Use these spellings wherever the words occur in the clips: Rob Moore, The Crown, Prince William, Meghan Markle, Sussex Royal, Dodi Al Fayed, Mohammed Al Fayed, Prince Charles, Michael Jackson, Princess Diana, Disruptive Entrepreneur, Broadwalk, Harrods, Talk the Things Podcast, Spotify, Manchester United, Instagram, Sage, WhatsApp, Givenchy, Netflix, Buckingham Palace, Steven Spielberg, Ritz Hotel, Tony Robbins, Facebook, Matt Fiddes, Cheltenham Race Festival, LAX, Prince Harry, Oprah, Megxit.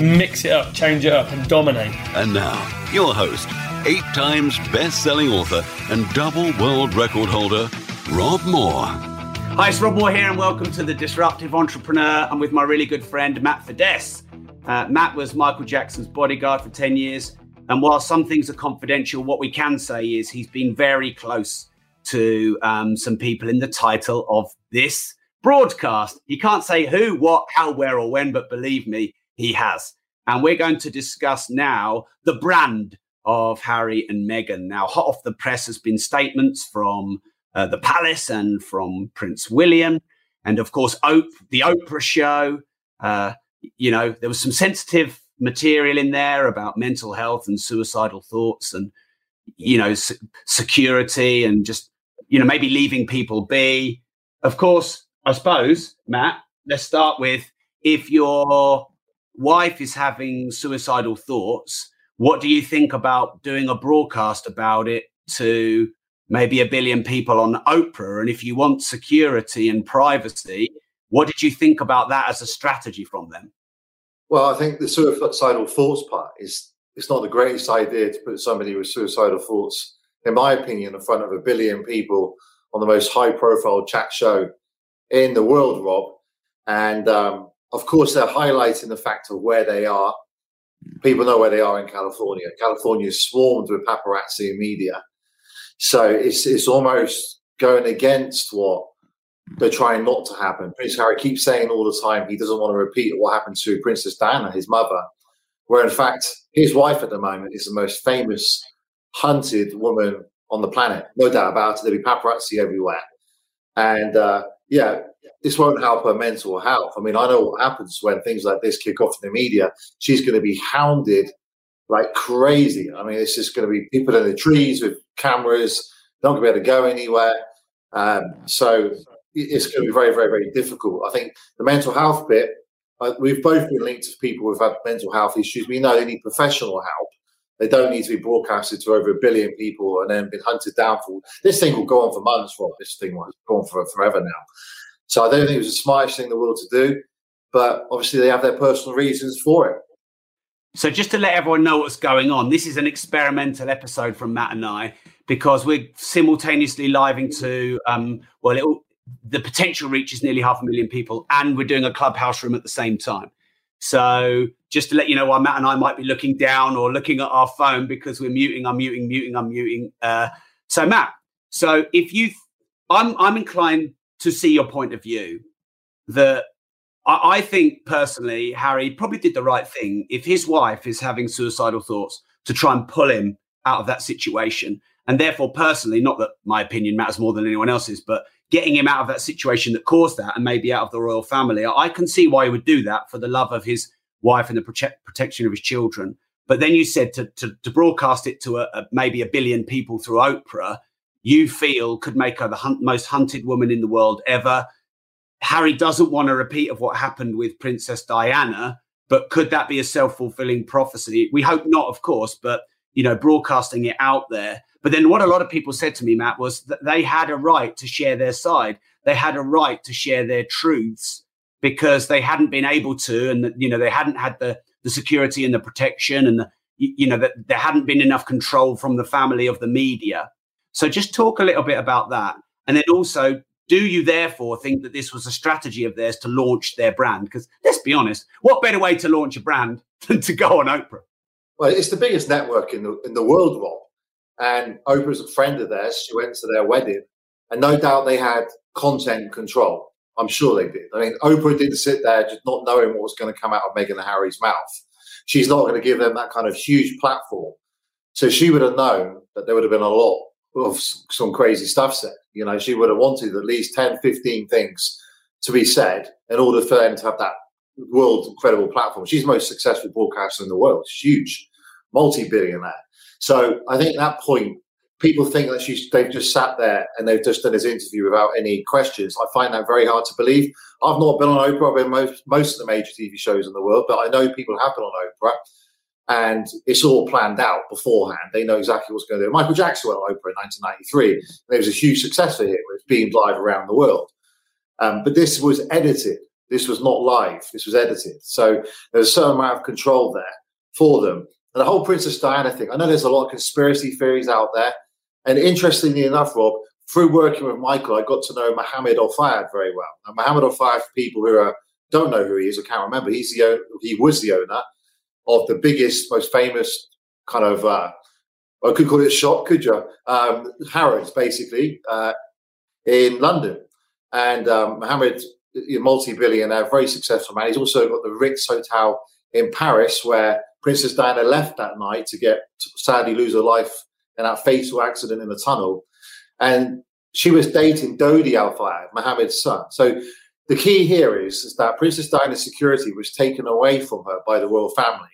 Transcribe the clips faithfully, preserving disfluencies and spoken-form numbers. Mix it up, change it up, and dominate. And now, your host, eight times best-selling author and double world record holder, Rob Moore. Hi, it's Rob Moore here, and welcome to The Disruptive Entrepreneur. I'm with my really good friend, Matt Fiddes. Uh, Matt was Michael Jackson's bodyguard for ten years, and while some things are confidential, what we can say is he's been very close to um, some people in the title of this broadcast. You can't say who, what, how, where, or when, but believe me, he has. And we're going to discuss now the brand of Harry and Meghan. Now, hot off the press has been statements from uh, the palace and from Prince William. And of course, Oprah, the Oprah show, uh, you know, there was some sensitive material in there about mental health and suicidal thoughts and, you know, se- security and just, you know, maybe leaving people be. Of course, I suppose, Matt, let's start with if you're wife is having suicidal thoughts, what do you think about doing a broadcast about it to maybe a billion people on Oprah? And if you want security and privacy, what did you think about that as a strategy from them? Well, I think the suicidal thoughts part is it's not the greatest idea to put somebody with suicidal thoughts, in my opinion, in front of a billion people on the most high-profile chat show in the world, Rob. And um of course, they're highlighting the fact of where they are. People know where they are in California. California is swarmed with paparazzi and media. So it's it's almost going against what they're trying not to happen. Prince Harry keeps saying all the time he doesn't want to repeat what happened to Princess Diana, his mother, where in fact his wife at the moment is the most famous, hunted woman on the planet. No doubt about it. There'll be paparazzi everywhere. And uh, yeah, this won't help her mental health. I mean, I know what happens when things like this kick off in the media. She's going to be hounded like crazy. I mean, it's just going to be people in the trees with cameras, not going to be able to go anywhere. Um, so it's going to be very, very, very difficult. I think the mental health bit, uh, we've both been linked to people who've had mental health issues. We know they need professional help. They don't need to be broadcasted to over a billion people and then been hunted down for. This thing will go on for months, Rob. This thing will go on for forever now. So I don't think it was the smartest thing in the world to do, but obviously they have their personal reasons for it. So just to let everyone know what's going on, this is an experimental episode from Matt and I because we're simultaneously living to, um, well, it will, the potential reach is nearly half a million people and we're doing a clubhouse room at the same time. So just to let you know why Matt and I might be looking down or looking at our phone because we're muting, unmuting, muting, unmuting. Uh, so Matt, so if you, I'm I'm inclined to see your point of view, that I, I think personally, Harry probably did the right thing if his wife is having suicidal thoughts to try and pull him out of that situation. And therefore, personally, not that my opinion matters more than anyone else's, but getting him out of that situation that caused that and maybe out of the royal family. I can see why he would do that for the love of his wife and the prote- protection of his children. But then you said to, to, to broadcast it to a, a, maybe a billion people through Oprah, you feel could make her the hunt, most hunted woman in the world ever. Harry doesn't want a repeat of what happened with Princess Diana, but could that be a self-fulfilling prophecy? We hope not, of course, but, you know, broadcasting it out there. But then what a lot of people said to me, Matt, was that they had a right to share their side. They had a right to share their truths because they hadn't been able to, and, you know, they hadn't had the, the security and the protection and, the, you know, that there hadn't been enough control from the family of the media. So just talk a little bit about that. And then also, do you therefore think that this was a strategy of theirs to launch their brand? Because let's be honest, what better way to launch a brand than to go on Oprah? Well, it's the biggest network in the, in the world, Rob. And Oprah's a friend of theirs. She went to their wedding. And no doubt they had content control. I'm sure they did. I mean, Oprah didn't sit there just not knowing what was going to come out of Meghan and Harry's mouth. She's not going to give them that kind of huge platform. So she would have known that there would have been a lot of some crazy stuff said. You know, she would have wanted at least ten, fifteen things to be said in order for them to have that world credible platform. She's the most successful broadcaster in the world. It's huge, multi-billionaire. So I think at that point, people think that she's, they've just sat there and they've just done this interview without any questions. I find that very hard to believe. I've not been on Oprah. I've been most, most of the major T V shows in the world, but I know people have been on Oprah, and it's all planned out beforehand. They know exactly what's going to do. Michael Jackson went on Oprah in nineteen ninety-three, and it was a huge success for him. It was beamed live around the world. Um, but this was edited. This was not live. This was edited. So there's a certain amount of control there for them. And the whole Princess Diana thing, I know there's a lot of conspiracy theories out there. And interestingly enough, Rob, through working with Michael, I got to know Mohammed Al Fayed very well. And Mohammed Al Fayed, for people who are, don't know who he is or can't remember, he's the he was the owner of the biggest, most famous kind of, uh, I could call it a shop, could you? Um, Harrods, basically, uh, in London. And um, Mohammed, multi-billionaire, very successful man. He's also got the Ritz Hotel in Paris, where Princess Diana left that night to get, to sadly lose her life in that fatal accident in the tunnel. And she was dating Dodi Al Fayed, Mohammed's son. So the key here is, is that Princess Diana's security was taken away from her by the royal family.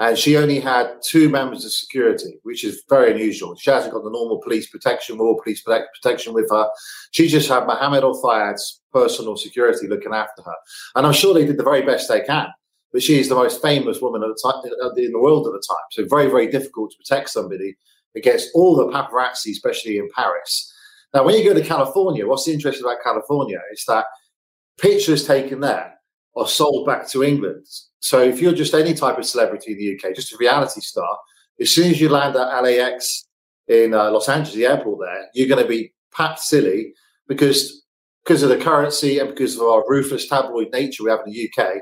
And she only had two members of security, which is very unusual. She hasn't got the normal police protection, royal police protect, protection with her. She just had Mohammed Al Fayed's personal security looking after her. And I'm sure they did the very best they can. But she is the most famous woman at the time, in the world at the time. So very, very difficult to protect somebody against all the paparazzi, especially in Paris. Now, when you go to California, what's interesting about California is that pictures taken there are sold back to England. So if you're just any type of celebrity in the U K, just a reality star, as soon as you land at L A X in uh, Los Angeles, the airport there, you're going to be pat silly because, because of the currency and because of our ruthless tabloid nature we have in the U K,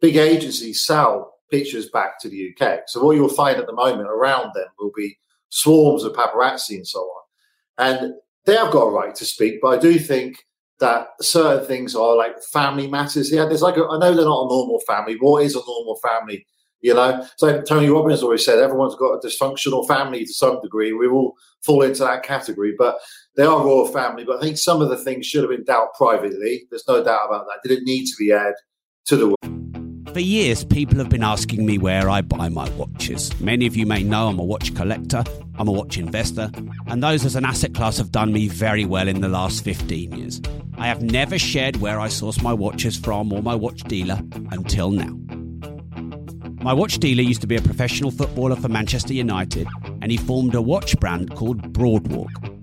big agencies sell pictures back to the U K. So what you'll find at the moment around them will be swarms of paparazzi and so on. And they have got a right to speak, but I do think that certain things are like family matters. Yeah, there's like a, I know they're not a normal family. What is a normal family? You know, so Tony Robbins always said everyone's got a dysfunctional family to some degree. We all fall into that category, but they are royal family. But I think some of the things should have been dealt privately. There's no doubt about that. Didn't need to be aired to the world. For years, people have been asking me where I buy my watches. Many of you may know I'm a watch collector, I'm a watch investor, and those as an asset class have done me very well in the last fifteen years. I have never shared where I source my watches from or my watch dealer until now. My watch dealer used to be a professional footballer for Manchester United, and he formed a watch brand called Broadwalk,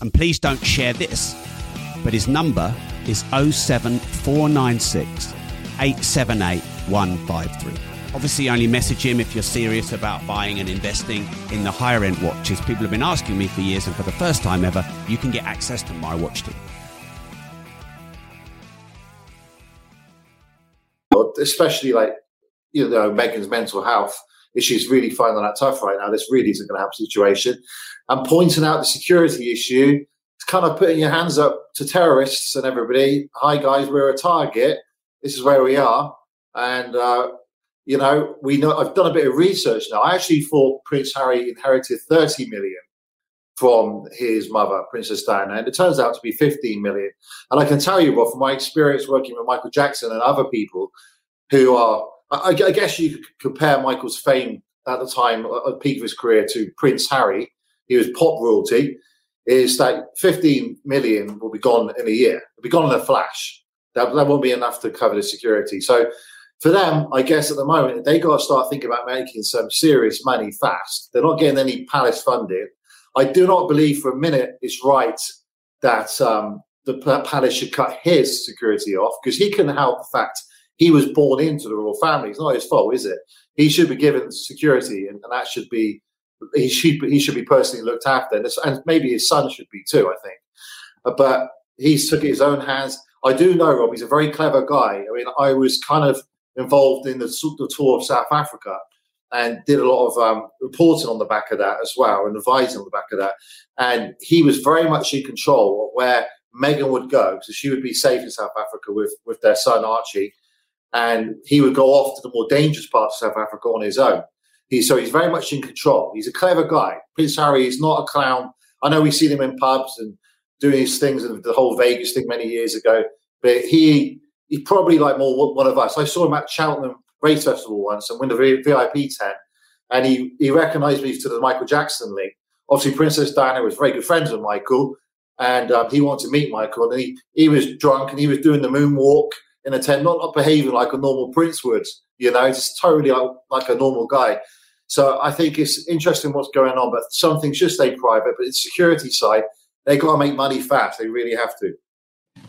And please don't share this, but his number is oh seven four nine six, eight seven eight, one five three. Obviously, only message him if you're serious about buying and investing in the higher-end watches. People have been asking me for years, and for the first time ever, you can get access to my watch team. Especially, like, you know, Meghan's mental health issues, really finding that tough right now. This really isn't going to help the situation. And pointing out the security issue, it's kind of putting your hands up to terrorists and everybody. Hi, guys, we're a target. This is where we are. And, uh, you know, we know. I've done a bit of research now. I actually thought Prince Harry inherited thirty million from his mother, Princess Diana, and it turns out to be fifteen million. And I can tell you, Rob, from my experience working with Michael Jackson and other people who are, I, I guess you could compare Michael's fame at the time, at the peak of his career, to Prince Harry. He was pop royalty. Is that fifteen million will be gone in a year. It'll be gone in a flash. That, that won't be enough to cover the security. So for them, I guess at the moment, they got to start thinking about making some serious money fast. They're not getting any palace funding. I do not believe for a minute it's right that um, the palace should cut his security off, because he couldn't help the fact he was born into the royal family. It's not his fault, is it? He should be given security, and, and that should be he should he should be personally looked after, and, this, and maybe his son should be too. I think, but he took it in his own hands. I do know, Rob, he's a very clever guy. I mean, I was kind of involved in the, the tour of South Africa and did a lot of um, reporting on the back of that as well and advising on the back of that. And he was very much in control of where Meghan would go. So she would be safe in South Africa with, with their son, Archie. And he would go off to the more dangerous parts of South Africa on his own. He, so he's very much in control. He's a clever guy. Prince Harry is not a clown. I know we see him in pubs and doing his things and the whole Vegas thing many years ago. But he he probably like more one of us. I saw him at Cheltenham Race Festival once and win the V I P tent. And he, he recognized me to the Michael Jackson link. Obviously, Princess Diana was very good friends with Michael. And um, he wanted to meet Michael. And he, he was drunk and he was doing the moonwalk in a tent, not, not behaving like a normal prince would. You know, just totally like, like a normal guy. So I think it's interesting what's going on, but some things should stay private. But it's security side. They got to make money fast. They really have to.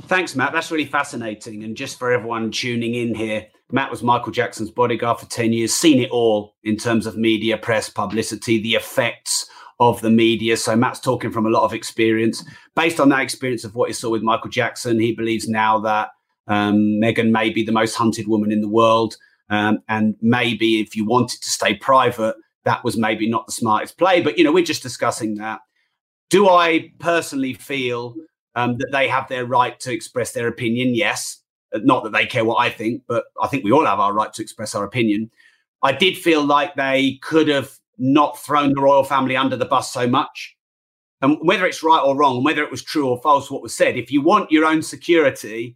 Thanks, Matt. That's really fascinating. And just for everyone tuning in here, Matt was Michael Jackson's bodyguard for ten years, seen it all in terms of media, press, publicity, the effects of the media. So Matt's talking from a lot of experience. Based on that experience of what he saw with Michael Jackson, he believes now that um, Meghan may be the most hunted woman in the world. Um, and maybe if you wanted to stay private, that was maybe not the smartest play. But, you know, we're just discussing that. Do I personally feel um, that they have their right to express their opinion? Yes. Not that they care what I think, but I think we all have our right to express our opinion. I did feel like they could have not thrown the royal family under the bus so much. And whether it's right or wrong, whether it was true or false, what was said, if you want your own security,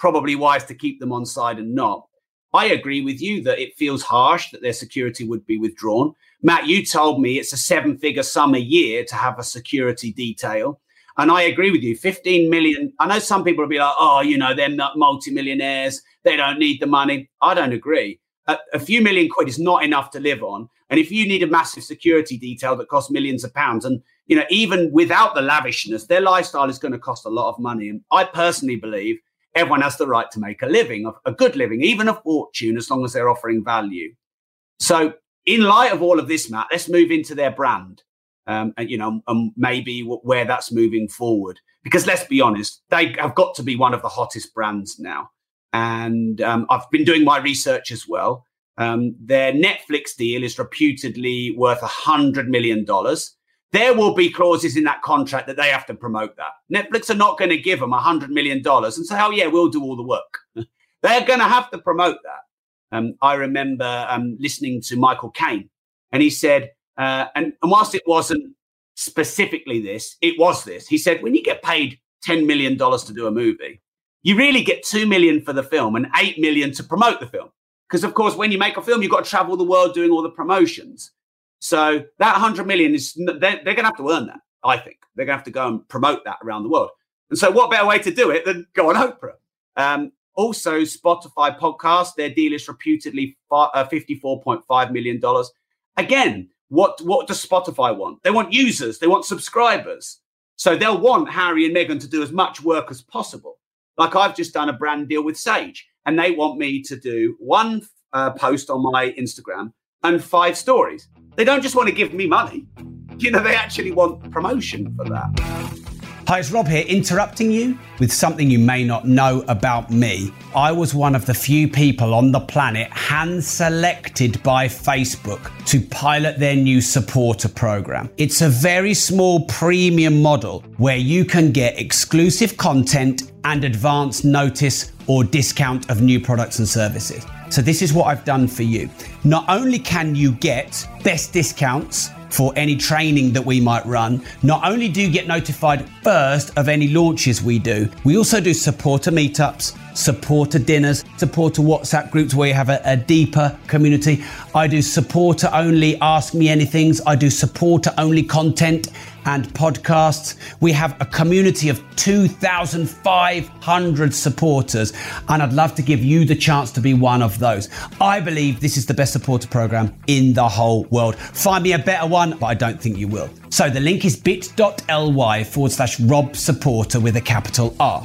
probably wise to keep them on side and not. I agree with you that it feels harsh that their security would be withdrawn. Matt, you told me it's a seven-figure sum a year to have a security detail. And I agree with you, fifteen million. I know some people will be like, oh, you know, they're not multimillionaires. They don't need the money. I don't agree. A, a few million quid is not enough to live on. And if you need a massive security detail that costs millions of pounds, and, you know, even without the lavishness, their lifestyle is going to cost a lot of money. And I personally believe everyone has the right to make a living, a good living, even a fortune, as long as they're offering value. So in light of all of this, Matt, let's move into their brand um, and, you know, um, maybe w- where that's moving forward. Because let's be honest, they have got to be one of the hottest brands now. And um, I've been doing my research as well. Um, their Netflix deal is reputedly worth one hundred million dollars. There will be clauses in that contract that they have to promote that. Netflix are not going to give them one hundred million dollars and say, oh, yeah, we'll do all the work. They're going to have to promote that. Um, I remember um, listening to Michael Caine, and he said, uh, and, and whilst it wasn't specifically this, it was this. He said, when you get paid ten million dollars to do a movie, you really get two million dollars for the film and eight million dollars to promote the film. Because, of course, when you make a film, you've got to travel the world doing all the promotions. So that one hundred million is, they're, they're going to have to earn that, I think. They're going to have to go and promote that around the world. And so what better way to do it than go on Oprah? Um, also, Spotify podcast, their deal is reputedly fifty-four point five million dollars. Again, what, what does Spotify want? They want users. They want subscribers. So they'll want Harry and Meghan to do as much work as possible. Like I've just done a brand deal with Sage, and they want me to do one uh, post on my Instagram and five stories. They don't just want to give me money. You know, they actually want promotion for that. Hi, it's Rob here, interrupting you with something you may not know about me. I was one of the few people on the planet hand-selected by Facebook to pilot their new supporter program. It's a very small premium model where you can get exclusive content and advance notice or discount of new products and services. So this is what I've done for you. Not only can you get best discounts for any training that we might run, not only do you get notified first of any launches we do, we also do supporter meetups, supporter dinners, supporter WhatsApp groups where you have a, a deeper community. I do supporter only Ask Me Anythings. I do supporter only content and podcasts. We have a community of two thousand five hundred supporters, and I'd love to give you the chance to be one of those. I believe this is the best supporter program in the whole world. Find me a better one, but I don't think you will. So the link is bit.ly forward slash Rob Supporter with a capital R.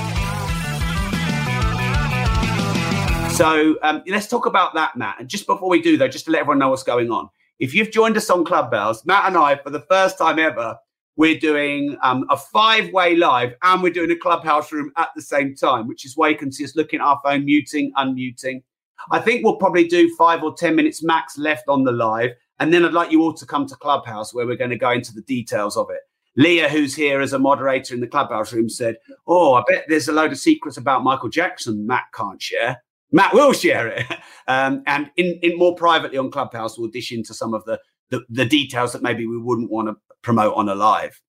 So um, let's talk about that, Matt. And just before we do, though, just to let everyone know what's going on. If you've joined us on Club Bells, Matt and I, for the first time ever, we're doing um, a five-way live, and we're doing a Clubhouse room at the same time, which is why you can see us looking at our phone, muting, unmuting. I think we'll probably do five or ten minutes max left on the live, and then I'd like you all to come to Clubhouse where we're going to go into the details of it. Leah, who's here as a moderator in the Clubhouse room, said, oh, I bet there's a load of secrets about Michael Jackson Matt can't share. Matt will share it. Um, and in, in more privately on Clubhouse, we'll dish into some of the, the, the details that maybe we wouldn't want to promote on a live.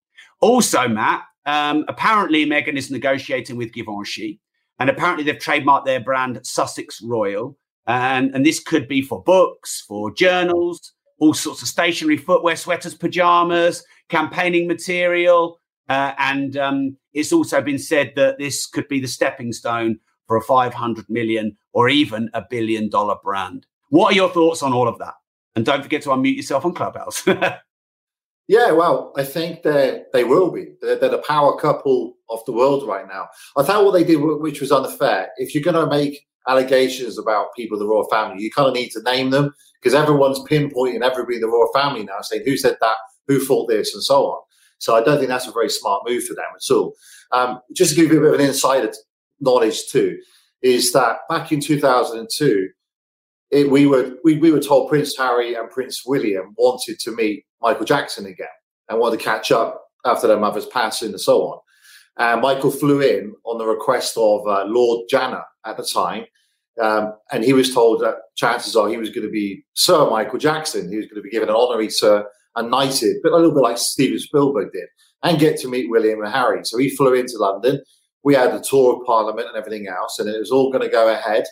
Also, Matt, um, apparently Meghan is negotiating with Givenchy, and apparently they've trademarked their brand Sussex Royal. And, and this could be for books, for journals, all sorts of stationery, footwear, sweaters, pajamas, campaigning material. Uh, and um, it's also been said that this could be the stepping stone for a five hundred million or even a billion dollar brand. What are your thoughts on all of that? And don't forget to unmute yourself on Clubhouse. Yeah, well, I think that they will be. They're, they're the power couple of the world right now. I thought what they did, which was unfair. If you're going to make allegations about people in the royal family, you kind of need to name them, because everyone's pinpointing everybody in the royal family now, saying who said that, who thought this, and so on. So I don't think that's a very smart move for them at all. Um, just to give you a bit of an insider knowledge too, is that back in two thousand two, it, we were we, we were told Prince Harry and Prince William wanted to meet Michael Jackson again and wanted to catch up after their mother's passing and so on. Uh, Michael flew in on the request of uh, Lord Janner at the time, um, and he was told that chances are he was going to be Sir Michael Jackson. He was going to be given an honorary Sir and knighted, but a little bit like Steven Spielberg did, and get to meet William and Harry. So he flew into London. We had a tour of Parliament and everything else, and it was all going to go ahead.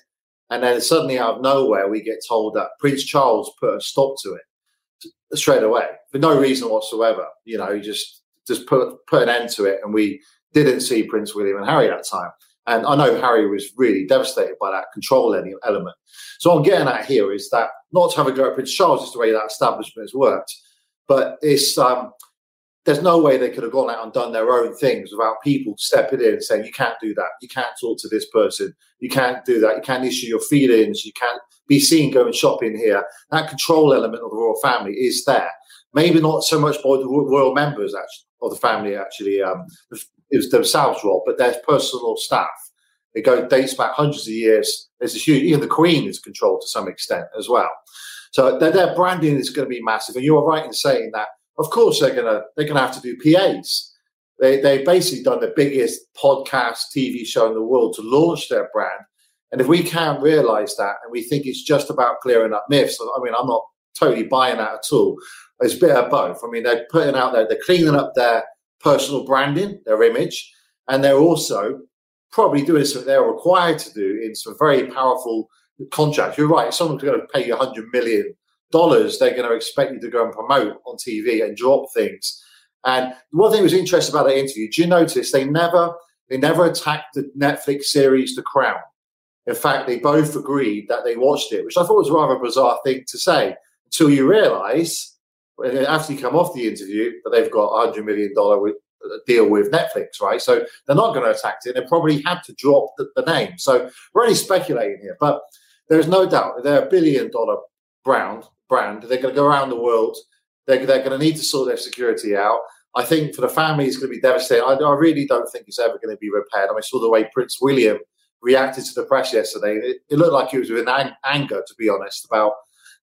And then suddenly out of nowhere, we get told that Prince Charles put a stop to it straight away for no reason whatsoever. You know, he just, just put, put an end to it, and we didn't see Prince William and Harry at that time. And I know Harry was really devastated by that control element. So what I'm getting at here is that, not to have a go at Prince Charles, is the way that establishment has worked, but it's... um. There's no way they could have gone out and done their own things without people stepping in and saying, you can't do that. You can't talk to this person. You can't do that. You can't issue your feelings. You can't be seen going shopping here. That control element of the royal family is there. Maybe not so much by the royal members actually, of the family, actually. Um, it was themselves, Rob, but their personal staff. It goes dates back hundreds of years. There's a huge, even the Queen is controlled to some extent as well. So their, their branding is going to be massive. And you are right in saying that. Of course, they're gonna they're gonna have to do P As. They they've basically done the biggest podcast, T V show in the world to launch their brand. And if we can't realise that, and we think it's just about clearing up myths, I mean, I'm not totally buying that at all. It's a bit of both. I mean, they're putting out there, they're cleaning up their personal branding, their image, and they're also probably doing something they're required to do in some very powerful contracts. You're right. If someone's going to pay you one hundred million dollars. Dollars, they're going to expect you to go and promote on T V and drop things. And one thing was interesting about that interview, do you notice they never they never attacked the Netflix series The Crown? In fact, they both agreed that they watched it, which I thought was a rather bizarre thing to say, until you realise, after you come off the interview, that they've got a one hundred million dollars with, deal with Netflix, right? So they're not going to attack it. They probably had to drop the, the name. So we're only speculating here, but there's no doubt they're a billion-dollar brand. Brand. They're going to go around the world. They're, they're going to need to sort their security out. I think for the family, it's going to be devastating. I, I really don't think it's ever going to be repaired. I mean, I saw the way Prince William reacted to the press yesterday. It, it looked like he was in ang- anger, to be honest, about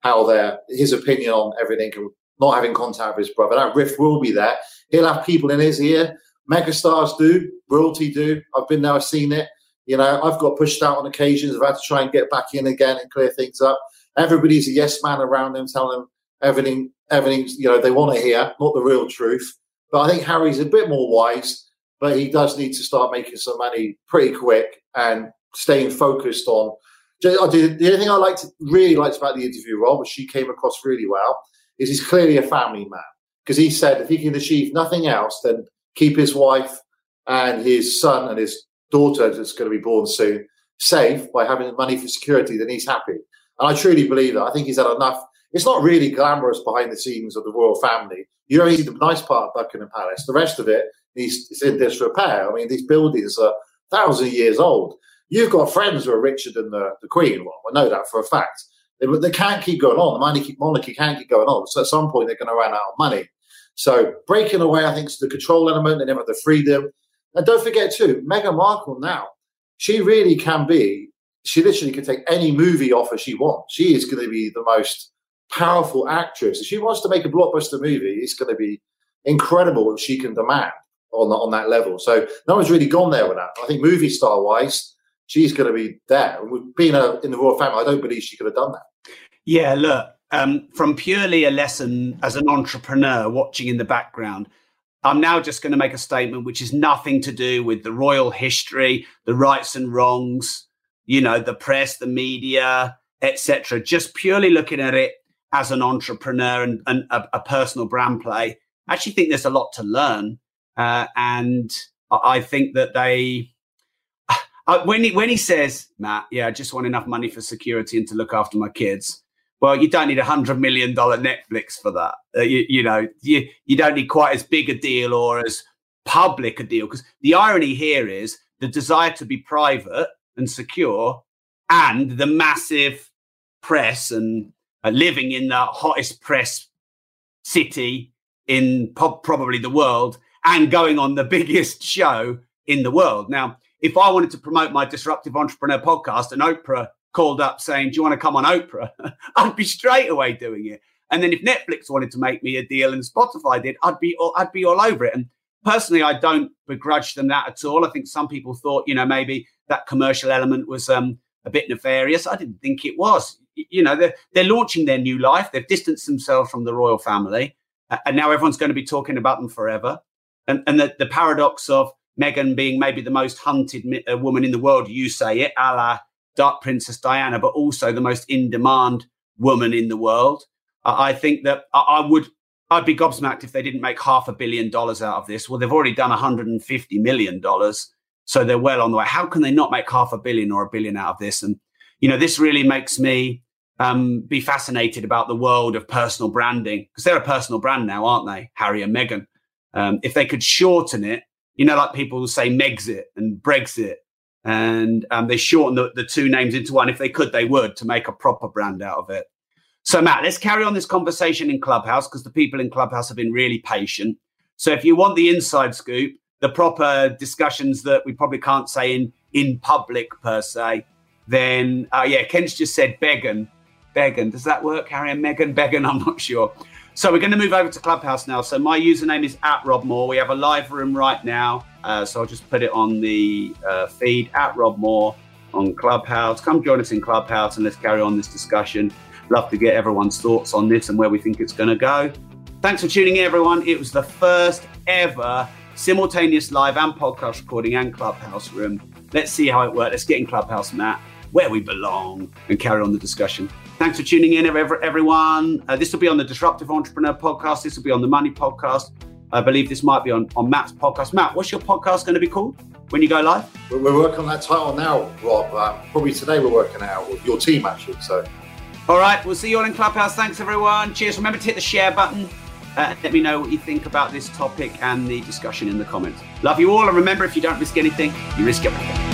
how their his opinion on everything and not having contact with his brother. That rift will be there. He'll have people in his ear. Megastars do. Royalty do. I've been there. I've seen it. You know, I've got pushed out on occasions. I've had to try and get back in again and clear things up. Everybody's a yes man around them, telling them everything, everything you know they want to hear, not the real truth. But I think Harry's a bit more wise, but he does need to start making some money pretty quick and staying focused on. The only thing I liked, really liked about the interview, Rob, which she came across really well, is he's clearly a family man, because he said if he can achieve nothing else, then keep his wife and his son and his daughter that's going to be born soon safe by having the money for security, then he's happy. And I truly believe that. I think he's had enough. It's not really glamorous behind the scenes of the royal family. You only see the nice part of Buckingham Palace. The rest of it, it's in disrepair. I mean, these buildings are thousands of years old. You've got friends who are Richard and the, the Queen. Well, I know that for a fact. They, they can't keep going on. The monarchy can't keep going on. So at some point, they're going to run out of money. So breaking away, I think, is the control element. They never have the freedom. And don't forget, too, Meghan Markle now, she really can be, she literally can take any movie offer she wants. She is going to be the most powerful actress. If she wants to make a blockbuster movie, it's going to be incredible what she can demand on, on that level. So no one's really gone there with that. I think movie star-wise, she's going to be there. Being a, in the royal family, I don't believe she could have done that. Yeah, look, um, from purely a lesson as an entrepreneur watching in the background, I'm now just going to make a statement which is nothing to do with the royal history, the rights and wrongs, you know, the press, the media, et cetera. Just purely looking at it as an entrepreneur and, and a, a personal brand play. I actually think there's a lot to learn. Uh, and I think that they, uh, when he, when he says, Matt, yeah, I just want enough money for security and to look after my kids. Well, you don't need a hundred million dollar Netflix for that. Uh, you, you know, you, you don't need quite as big a deal or as public a deal, because the irony here is the desire to be private and secure and the massive press and uh, living in the hottest press city in po- probably the world and going on the biggest show in the world. Now, if I wanted to promote my Disruptive Entrepreneur podcast and Oprah called up saying, do you want to come on Oprah? I'd be straight away doing it. And then if Netflix wanted to make me a deal and Spotify did, I'd be all, I'd be all over it. And personally, I don't begrudge them that at all. I think some people thought, you know, maybe that commercial element was um, a bit nefarious. I didn't think it was. You know, they're, they're launching their new life. They've distanced themselves from the royal family. Uh, and now everyone's going to be talking about them forever. And, and the, the paradox of Meghan being maybe the most hunted mi- uh, woman in the world, you say it, a la Dark Princess Diana, but also the most in-demand woman in the world. Uh, I think that I, I would, I'd be gobsmacked if they didn't make half a billion dollars out of this. Well, they've already done one hundred fifty million dollars, so they're well on the way. How can they not make half a billion or a billion out of this? And, you know, this really makes me um, be fascinated about the world of personal branding, because they're a personal brand now, aren't they, Harry and Meghan? Um, if they could shorten it, you know, like people will say Megxit and Brexit. And um, they shorten the, the two names into one. If they could, they would, to make a proper brand out of it. So, Matt, let's carry on this conversation in Clubhouse, because the people in Clubhouse have been really patient. So if you want the inside scoop, the proper discussions that we probably can't say in, in public per se, then, uh, yeah, Ken's just said Beggan. Beggan, does that work, Harry and Meghan? Beggan, I'm not sure. So we're going to move over to Clubhouse now. So my username is at Rob Moore. We have a live room right now. Uh, so I'll just put it on the uh, feed at Rob Moore on Clubhouse. Come join us in Clubhouse and let's carry on this discussion. Love to get everyone's thoughts on this and where we think it's going to go. Thanks for tuning in, everyone. It was the first ever simultaneous live and podcast recording and Clubhouse room. Let's see how it worked. Let's get in Clubhouse, Matt, where we belong, and carry on the discussion. Thanks for tuning in, everyone. Uh, this will be on the Disruptive Entrepreneur podcast. This will be on the Money podcast. I believe this might be on, on Matt's podcast. Matt, what's your podcast going to be called when you go live? We're, we're working on that title now, Rob. Uh, probably today we're working out with your team, actually. So, all right, we'll see you all in Clubhouse. Thanks, everyone. Cheers. Remember to hit the share button. Uh, let me know what you think about this topic and the discussion in the comments. Love you all. And remember, if you don't risk anything, you risk everything.